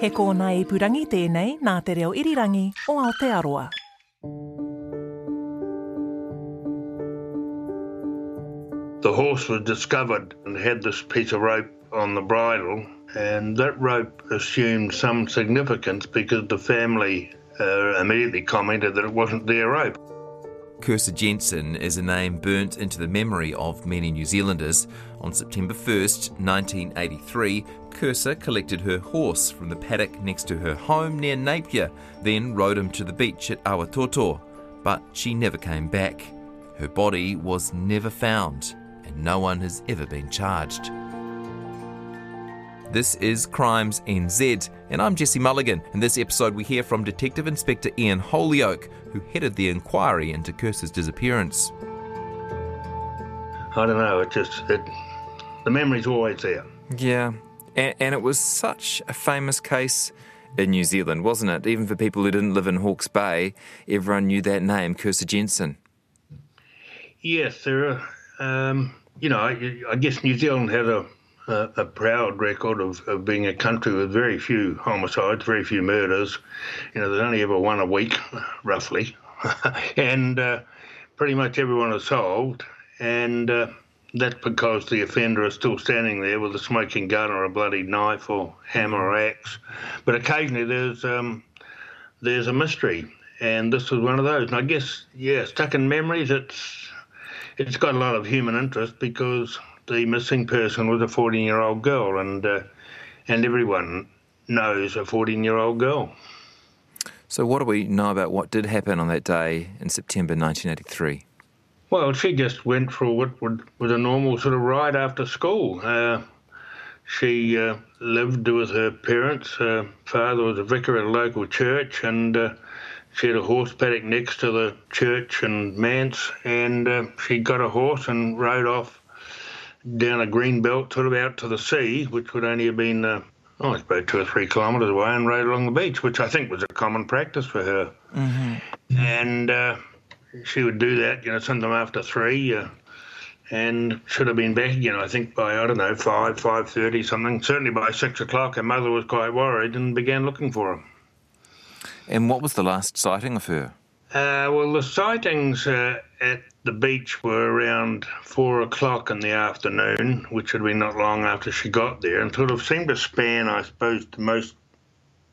He kōna e purangi tēnei nā te reo irirangi o Aotearoa. The horse was discovered and had this piece of rope on the bridle, and that rope assumed some significance because the family immediately commented that it wasn't their rope. Kirsa Jensen is a name burnt into the memory of many New Zealanders. On September 1st, 1983, Kirsa collected her horse from the paddock next to her home near Napier, then rode him to the beach at Awatoto, but she never came back. Her body was never found, and no one has ever been charged. This is Crimes NZ, and I'm Jesse Mulligan. In this episode we hear from Detective Inspector Ian Holyoake, who headed the inquiry into Kirsa's disappearance. I don't know, the memory's always there. Yeah, and it was such a famous case in New Zealand, wasn't it? Even for people who didn't live in Hawke's Bay, everyone knew that name, Kirsa Jensen. Yes, there are. I guess New Zealand had a proud record of being a country with very few homicides, very few murders. You know, there's only ever one a week, roughly, and pretty much everyone is solved. And that's because the offender is still standing there with a smoking gun or a bloody knife or hammer or axe. But occasionally there's a mystery, and this was one of those. And I guess, stuck in memories, It's got a lot of human interest because the missing person was a 14-year-old girl, and everyone knows a 14-year-old girl. So what do we know about what did happen on that day in September 1983? Well, she just went for what was a normal sort of ride after school. She lived with her parents. Her father was a vicar at a local church, and she had a horse paddock next to the church and manse, and she got a horse and rode off down a green belt sort of out to the sea, which would only have been, about 2 or 3 kilometres away, and rode along the beach, which I think was a common practice for her. Mm-hmm. And she would do that, sometime after 3, and should have been back again, I think, by, 5:30 something. Certainly by 6 o'clock, her mother was quite worried and began looking for her. And what was the last sighting of her? Well, the sightings at the beach were around 4 o'clock in the afternoon, which would be not long after she got there, and sort of seemed to span, I suppose, the most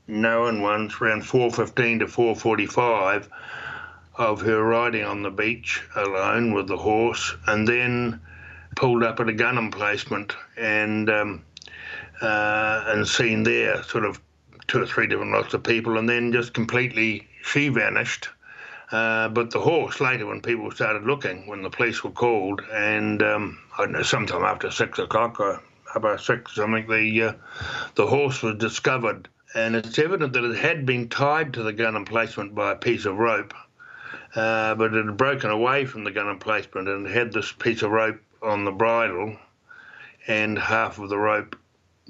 known ones, around 4:15 to 4:45, of her riding on the beach alone with the horse, and then pulled up at a gun emplacement and seen there sort of 2 or 3 different lots of people, and then just completely she vanished. But the horse later, when people started looking, when the police were called, and sometime after 6 o'clock or about 6 something, the horse was discovered, and it's evident that it had been tied to the gun emplacement by a piece of rope, but it had broken away from the gun emplacement and had this piece of rope on the bridle, and half of the rope,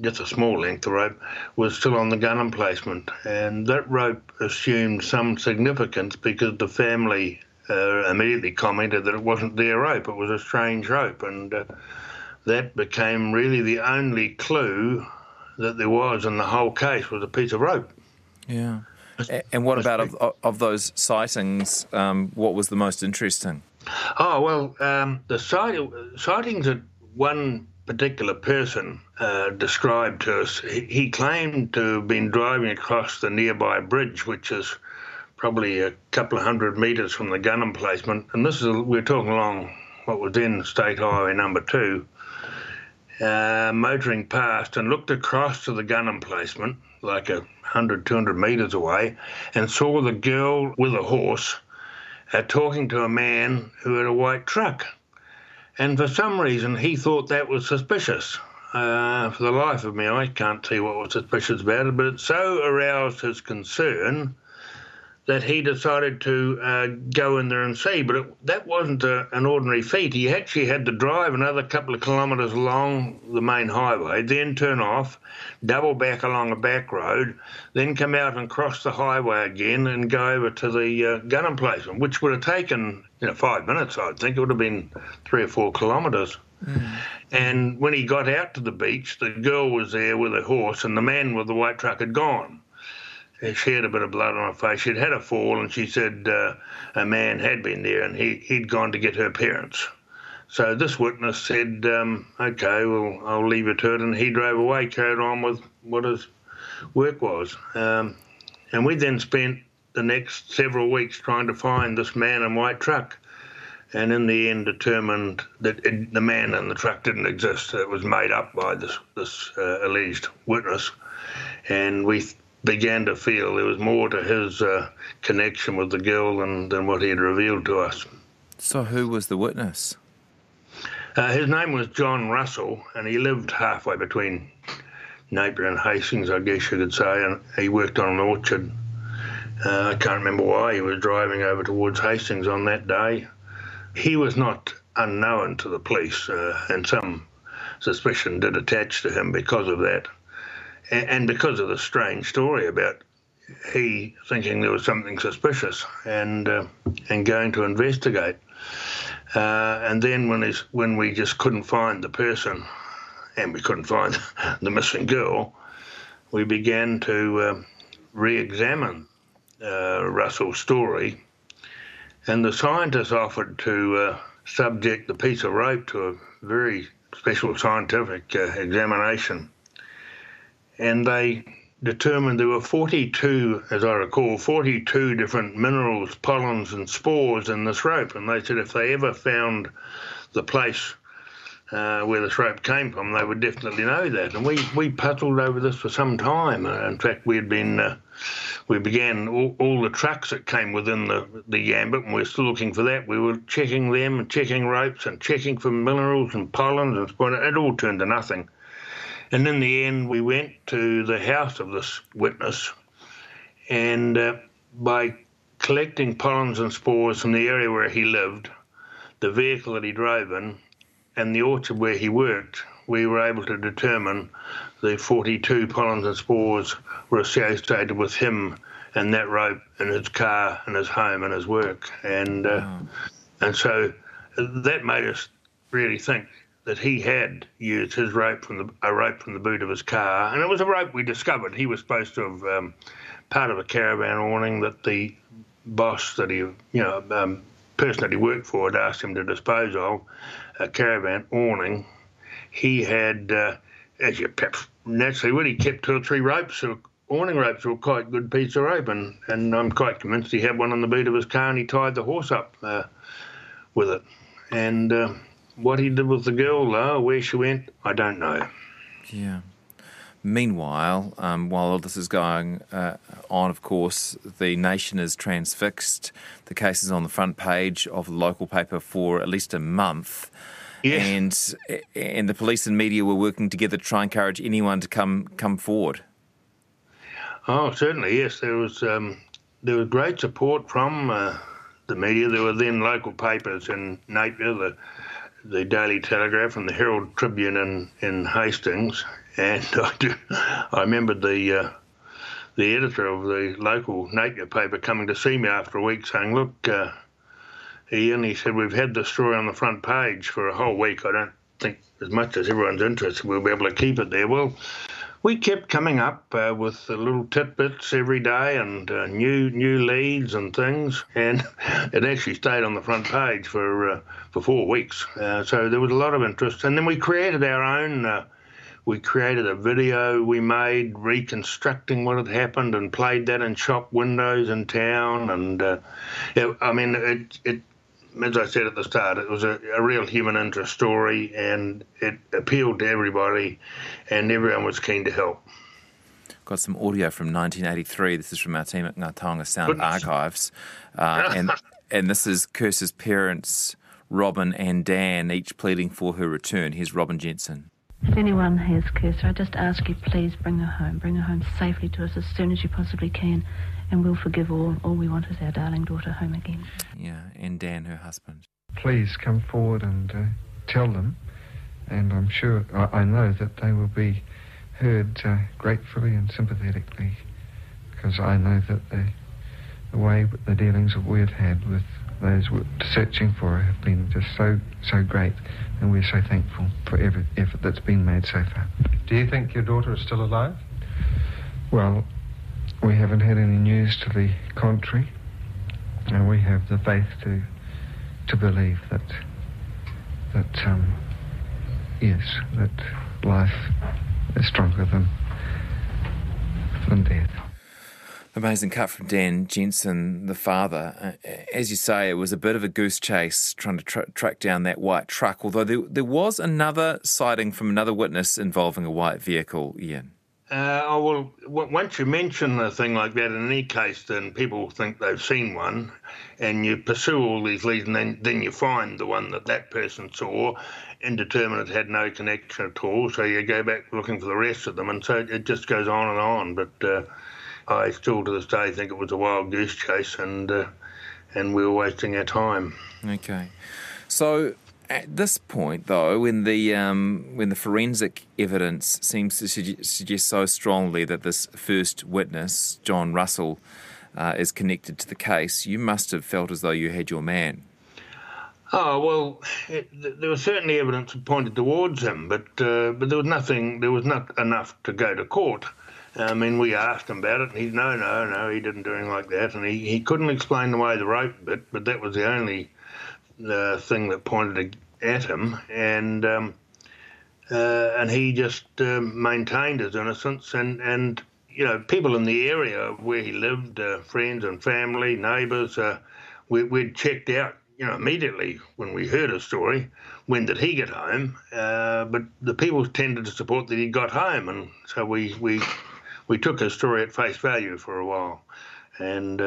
just a small length of rope, was still on the gun emplacement. And that rope assumed some significance because the family immediately commented that it wasn't their rope, it was a strange rope. And that became really the only clue that there was in the whole case, was a piece of rope. Yeah. And what about of those sightings, what was the most interesting? Oh, well, the sightings at one particular person described to us, he claimed to have been driving across the nearby bridge, which is probably a couple of 100 metres from the gun emplacement, and this is, we're talking along what was then State Highway number 2, motoring past and looked across to the gun emplacement, like 100, 200 metres away, and saw the girl with a horse talking to a man who had a white truck. And for some reason, he thought that was suspicious. For the life of me, I can't tell you what was suspicious about it, but it so aroused his concern that he decided to go in there and see. But that wasn't an ordinary feat. He actually had to drive another couple of kilometres along the main highway, then turn off, double back along a back road, then come out and cross the highway again and go over to the gun emplacement, which would have taken 5 minutes, I think. It would have been 3 or 4 kilometres. Mm. And when he got out to the beach, the girl was there with a horse and the man with the white truck had gone. She had a bit of blood on her face. She'd had a fall, and she said a man had been there, and he'd gone to get her parents. So this witness said, OK, well, I'll leave it to it, and he drove away, carried on with what his work was. And we then spent the next several weeks trying to find this man in white truck, and in the end determined that the man in the truck didn't exist. It was made up by this alleged witness, and we began to feel there was more to his connection with the girl than what he had revealed to us. So who was the witness? His name was John Russell, and he lived halfway between Napier and Hastings, I guess you could say, and he worked on an orchard. I can't remember why he was driving over towards Hastings on that day. He was not unknown to the police, and some suspicion did attach to him because of that. And because of the strange story about he thinking there was something suspicious and going to investigate. And then when we just couldn't find the person and we couldn't find the missing girl, we began to re-examine Russell's story. And the scientists offered to subject the piece of rope to a very special scientific examination. And they determined there were 42, as I recall, 42 different minerals, pollens and spores in this rope. And they said if they ever found the place where this rope came from, they would definitely know that. And we puzzled over this for some time. In fact, we began all the trucks that came within the ambit, and we're still looking for that. We were checking them and checking ropes and checking for minerals and pollens and spores. It all turned to nothing. And in the end, we went to the house of this witness, and by collecting pollens and spores from the area where he lived, the vehicle that he drove in, and the orchard where he worked, we were able to determine the 42 pollens and spores were associated with him and that rope and his car and his home and his work. And, and so that made us really think that he had used his rope from the boot of his car, and it was a rope we discovered. He was supposed to have part of a caravan awning that the boss that he, person that he worked for had asked him to dispose of, a caravan awning. He had, as you perhaps naturally would, he kept 2 or 3 ropes. Awning ropes were quite a good piece of rope, and I'm quite convinced he had one on the boot of his car, and he tied the horse up with it. And what he did with the girl, though, where she went, I don't know. Yeah. Meanwhile, while all this is going on, of course, the nation is transfixed. The case is on the front page of the local paper for at least a month. Yes. And the police and media were working together to try and encourage anyone to come forward. Oh, certainly, yes. There was great support from the media. There were then local papers in Napier, the Daily Telegraph and the Herald Tribune in Hastings, and I remember the editor of the local Napier paper coming to see me after a week saying, look, Ian, he said, we've had this story on the front page for a whole week. I don't think as much as everyone's interested we'll be able to keep it there. Well, we kept coming up with little tidbits every day and new leads and things, and it actually stayed on the front page for 4 weeks. So there was a lot of interest, and then we created our own. We created a video we made reconstructing what had happened and played that in shop windows in town. And it as I said at the start, it was a real human interest story, and it appealed to everybody, and everyone was keen to help. Got some audio from 1983. This is from our team at Ngataonga Sound Archives. And this is Kirsa's parents, Robin and Dan, each pleading for her return. Here's Robin Jensen. If anyone has Kirsa, I just ask you, please bring her home. Bring her home safely to us as soon as you possibly can, and we'll forgive all. All we want is our darling daughter home again. Yeah, and Dan, her husband. Please come forward and tell them, and I'm sure, I know that they will be heard gratefully and sympathetically, because I know that the way, the dealings that we've had with those searching for her have been just so great, and we're so thankful for every effort that's been made so far. Do you think your daughter is still alive? Well, we haven't had any news to the contrary, and we have the faith to believe that life is stronger than death. Amazing cut from Dan Jensen, the father. As you say, it was a bit of a goose chase trying to track down that white truck, although there was another sighting from another witness involving a white vehicle, Ian. Once you mention a thing like that in any case, then people think they've seen one, and you pursue all these leads, and then you find the one that person saw and determine it had no connection at all, so you go back looking for the rest of them, and so it just goes on and on, but... I still to this day think it was a wild goose chase, and we were wasting our time. Okay. So at this point, though, when the forensic evidence seems to suggest so strongly that this first witness, John Russell, is connected to the case, you must have felt as though you had your man. Oh, well, there was certainly evidence that pointed towards him, but there was not enough to go to court. I mean, we asked him about it, and he, no, he didn't do anything like that, and he couldn't explain away the rope bit, but that was the only thing that pointed at him, and he just maintained his innocence, and you know, people in the area where he lived, friends and family, neighbours, we'd checked out, you know, immediately when we heard his story, when did he get home, but the people tended to support that he got home, and so we took his story at face value for a while, and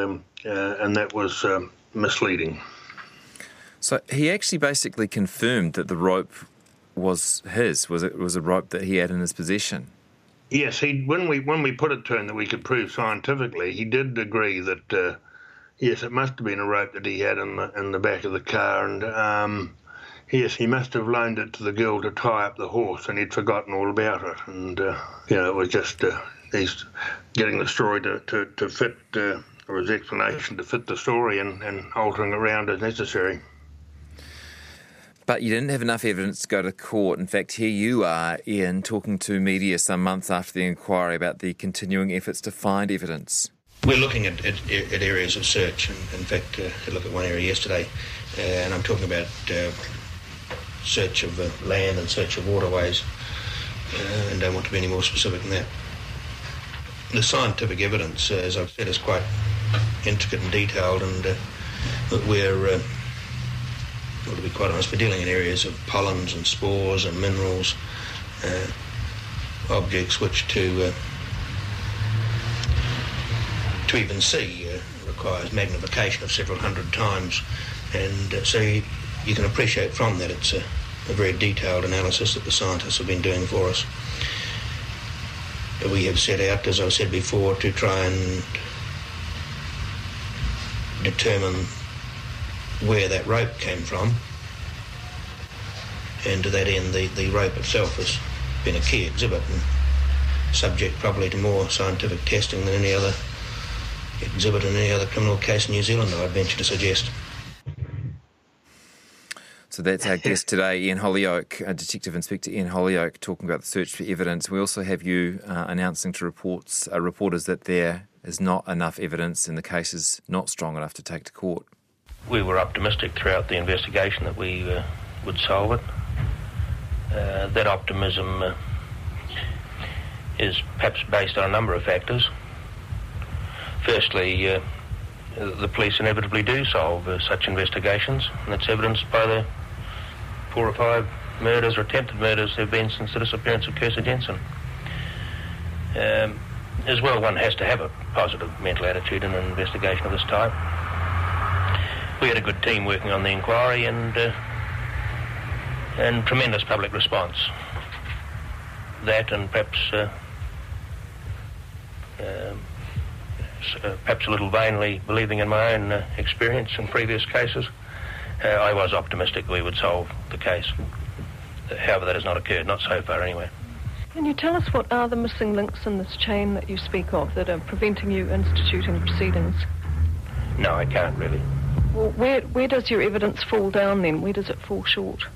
that was misleading. So he actually basically confirmed that the rope was his. Was a rope that he had in his possession. Yes, when we put it to him that we could prove scientifically, he did agree that yes, it must have been a rope that he had in the back of the car, and yes, he must have loaned it to the girl to tie up the horse, and he'd forgotten all about it, and it was just. He's getting the story to fit, or his explanation to fit the story, and altering it around as necessary. But you didn't have enough evidence to go to court. In fact, here you are, Ian, talking to media some months after the inquiry about the continuing efforts to find evidence. We're looking at areas of search. In fact, I looked at one area yesterday, and I'm talking about search of land and search of waterways, and don't want to be any more specific than that. The scientific evidence, as I've said, is quite intricate and detailed, and well, to be quite honest, we're dealing in areas of pollens and spores and minerals, objects which to even see requires magnification of several hundred times, and so you can appreciate from that it's a very detailed analysis that the scientists have been doing for us. We have set out, as I said before, to try and determine where that rope came from, and to that end the rope itself has been a key exhibit and subject probably to more scientific testing than any other exhibit in any other criminal case in New Zealand, I'd venture to suggest. So that's our guest today, Ian Holyoake, Detective Inspector Ian Holyoake, talking about the search for evidence. We also have you announcing to reporters that there is not enough evidence and the case is not strong enough to take to court. We were optimistic throughout the investigation that we would solve it. That optimism is perhaps based on a number of factors. Firstly, the police inevitably do solve such investigations, and that's evidenced by the 4 or 5 murders or attempted murders there have been since the disappearance of Kirsa Jensen. As well, one has to have a positive mental attitude in an investigation of this type. We had a good team working on the inquiry and tremendous public response. that and perhaps a little vainly believing in my own experience in previous cases, I was optimistic we would solve the case. However, that has not occurred, not so far anyway. Can you tell us what are the missing links in this chain that you speak of that are preventing you instituting proceedings? No, I can't really. Well, where does your evidence fall down then? Where does it fall short?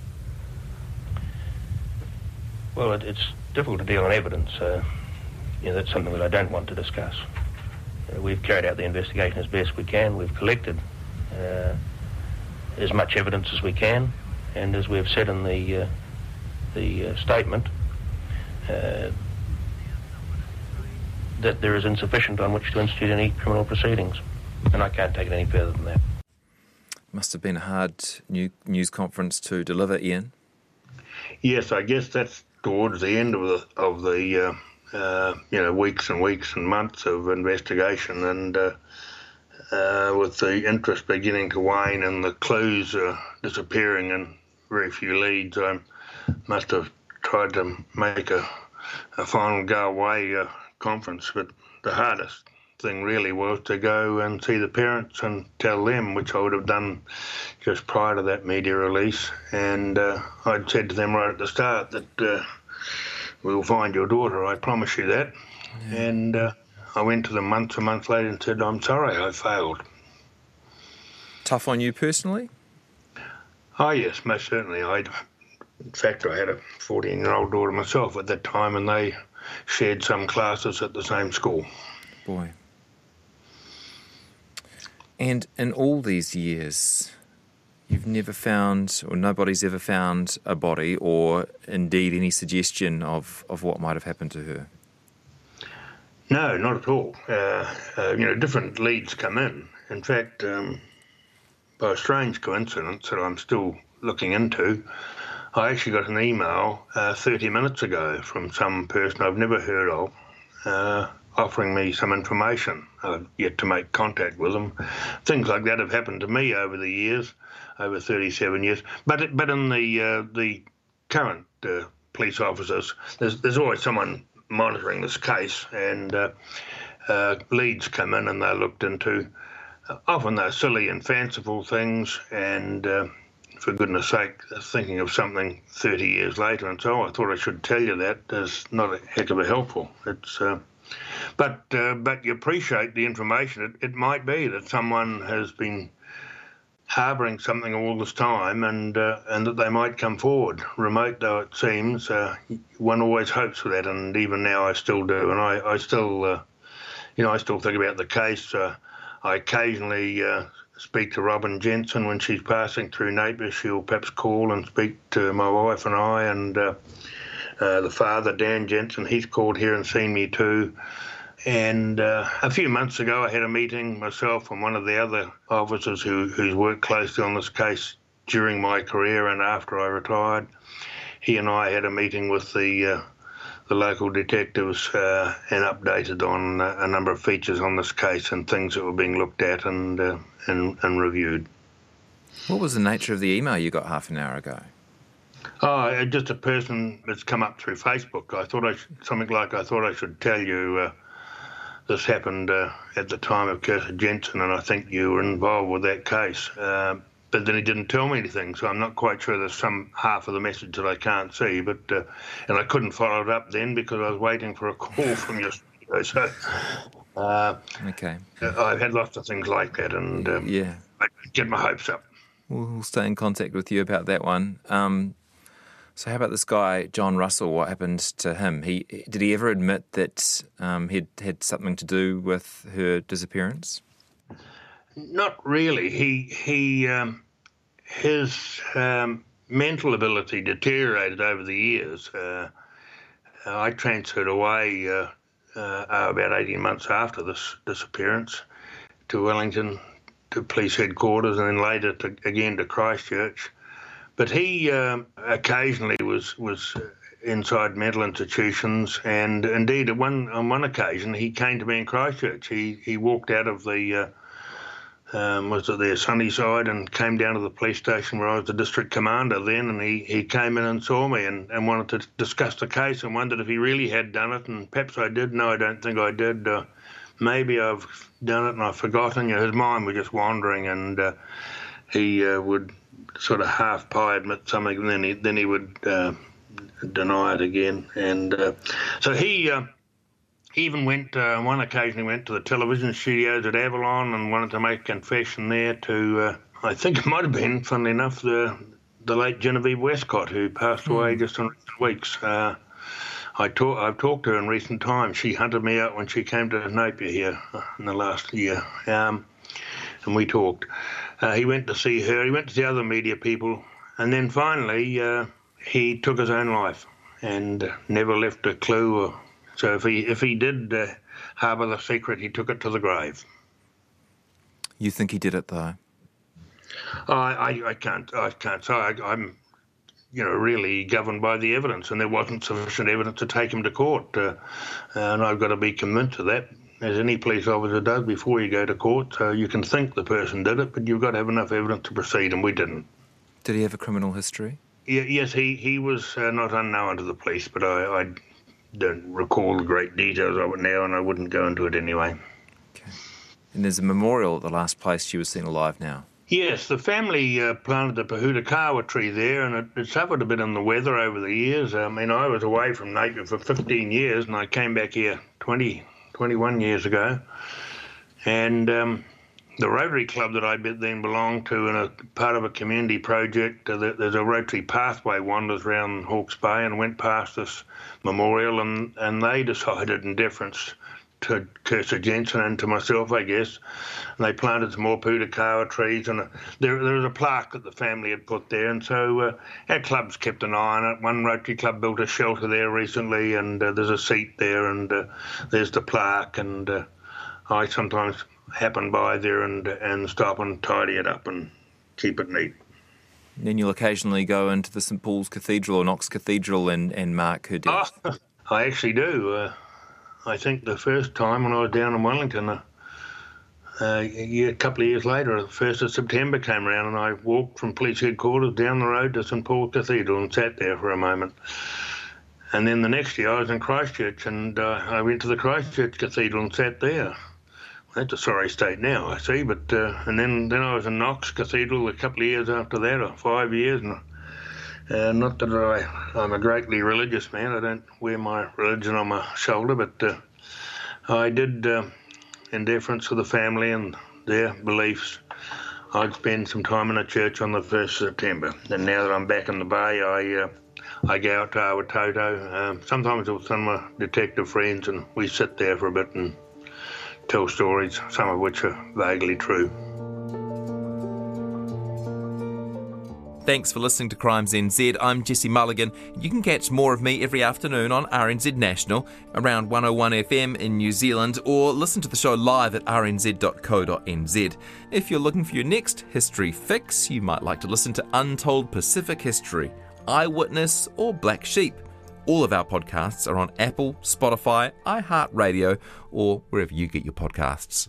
Well, it's difficult to deal on evidence. That's something that I don't want to discuss. We've carried out the investigation as best we can. We've collected as much evidence as we can, and as we've said in the statement, that there is insufficient on which to institute any criminal proceedings, and I can't take it any further than that. Must have been a hard news conference to deliver, Ian. Yes, I guess that's towards the end of the weeks and weeks and months of investigation, and with the interest beginning to wane and the clues disappearing and very few leads, I must have tried to make a final go away conference. But the hardest thing really was to go and see the parents and tell them, which I would have done just prior to that media release. And I'd said to them right at the start that we'll find your daughter, I promise you that. Yeah. And I went to them months and months later and said, I'm sorry, I failed. Tough on you personally? Oh, yes, most certainly. In fact, I had a 14-year-old daughter myself at that time, and they shared some classes at the same school. Boy. And in all these years, you've never found, or nobody's ever found, a body or indeed any suggestion of what might have happened to her? No, not at all. Different leads come in. In fact, by a strange coincidence that I'm still looking into, I actually got an email 30 minutes ago from some person I've never heard of, offering me some information. I've yet to make contact with them. Things like that have happened to me over the years, over 37 years. But in the current police officers, there's always someone monitoring this case, and leads come in and they're looked into. Often they're silly and fanciful things, and for goodness sake, thinking of something 30 years later and so, I thought I should tell you that, is not a heck of a helpful. It's... But you appreciate the information. It might be that someone has been harbouring something all this time, and that they might come forward. Remote though it seems, one always hopes for that, and even now I still do. And I still think about the case. I occasionally speak to Robin Jensen when she's passing through Napier. She'll perhaps call and speak to my wife and I, and. The father, Dan Jensen, he's called here and seen me too. And a few months ago I had a meeting, myself and one of the other officers who's worked closely on this case during my career and after I retired. He and I had a meeting with the local detectives and updated on a number of features on this case and things that were being looked at and reviewed. What was the nature of the email you got half an hour ago? Oh, just a person that's come up through Facebook. I thought I should tell you this happened at the time of Kirsa Jensen, and I think you were involved with that case. But then he didn't tell me anything, so I'm not quite sure. There's some half of the message that I can't see, but and I couldn't follow it up then because I was waiting for a call from your studio. So, okay, I've had lots of things like that, and I get my hopes up. We'll stay in contact with you about that one. So how about this guy, John Russell? What happened to him? Did he ever admit that he'd had something to do with her disappearance? Not really. His mental ability deteriorated over the years. I transferred away about 18 months after this disappearance to Wellington, to police headquarters, and then later to Christchurch. But he occasionally was inside mental institutions, and indeed on one occasion he came to me in Christchurch. He walked out of the was at their Sunnyside and came down to the police station where I was the district commander then, and he came in and saw me and wanted to discuss the case and wondered if he really had done it, and perhaps I did. No, I don't think I did. Maybe I've done it and I've forgotten. His mind was just wandering, and he would sort of half-pie admit something, and then he would deny it again. And so he even went, one occasion he went to the television studios at Avalon and wanted to make a confession there to, I think it might have been, funnily enough, the late Genevieve Westcott, who passed away just in recent weeks. I've talked to her in recent times. She hunted me out when she came to Napier here in the last year, and we talked. He went to see her. He went to see other media people, and then finally he took his own life and never left a clue or... So if he did harbour the secret, he took it to the grave. You think he did it though? I can't. So I'm, really governed by the evidence, and there wasn't sufficient evidence to take him to court, and I've got to be convinced of that, as any police officer does before you go to court. So you can think the person did it, but you've got to have enough evidence to proceed, and we didn't. Did he have a criminal history? Yes, he was not unknown to the police, but I don't recall the great details of it now, and I wouldn't go into it anyway. Okay. And there's a memorial at the last place you were seen alive now. Yes, the family planted the pōhutukawa tree there, and it suffered a bit in the weather over the years. I mean, I was away from Napier for 15 years, and I came back here 21 years ago. And the Rotary Club that I then belonged to, in a part of a community project, there's a Rotary pathway wanders around Hawke's Bay and went past this memorial, and they decided, in deference to Kirsa Jensen and to myself, I guess, and they planted some more pōhutukawa trees, and there was a plaque that the family had put there, and so our club's kept an eye on it. One Rotary Club built a shelter there recently, and there's a seat there, and there's the plaque, and I sometimes happen by there and stop and tidy it up and keep it neat. And then you'll occasionally go into the St Paul's Cathedral or Knox Cathedral and mark her death. Oh, I actually do. I think the first time when I was down in Wellington, a couple of years later, the 1st of September came around, and I walked from police headquarters down the road to St Paul's Cathedral and sat there for a moment. And then the next year I was in Christchurch, and I went to the Christchurch Cathedral and sat there. That's a sorry state now, I see, but and then I was in Knox Cathedral a couple of years after that, or 5 years, and not that I'm a greatly religious man. I don't wear my religion on my shoulder, but I did, in deference to the family and their beliefs, I'd spend some time in a church on the 1st of September, and now that I'm back in the Bay, I go out to Awatoto, sometimes with some of my detective friends, and we sit there for a bit and tell stories, some of which are vaguely true. Thanks for listening to Crimes NZ. I'm Jesse Mulligan. You can catch more of me every afternoon on RNZ National, around 101 FM in New Zealand, or listen to the show live at rnz.co.nz. If you're looking for your next history fix, you might like to listen to Untold Pacific History, Eyewitness, or Black Sheep. All of our podcasts are on Apple, Spotify, iHeartRadio, or wherever you get your podcasts.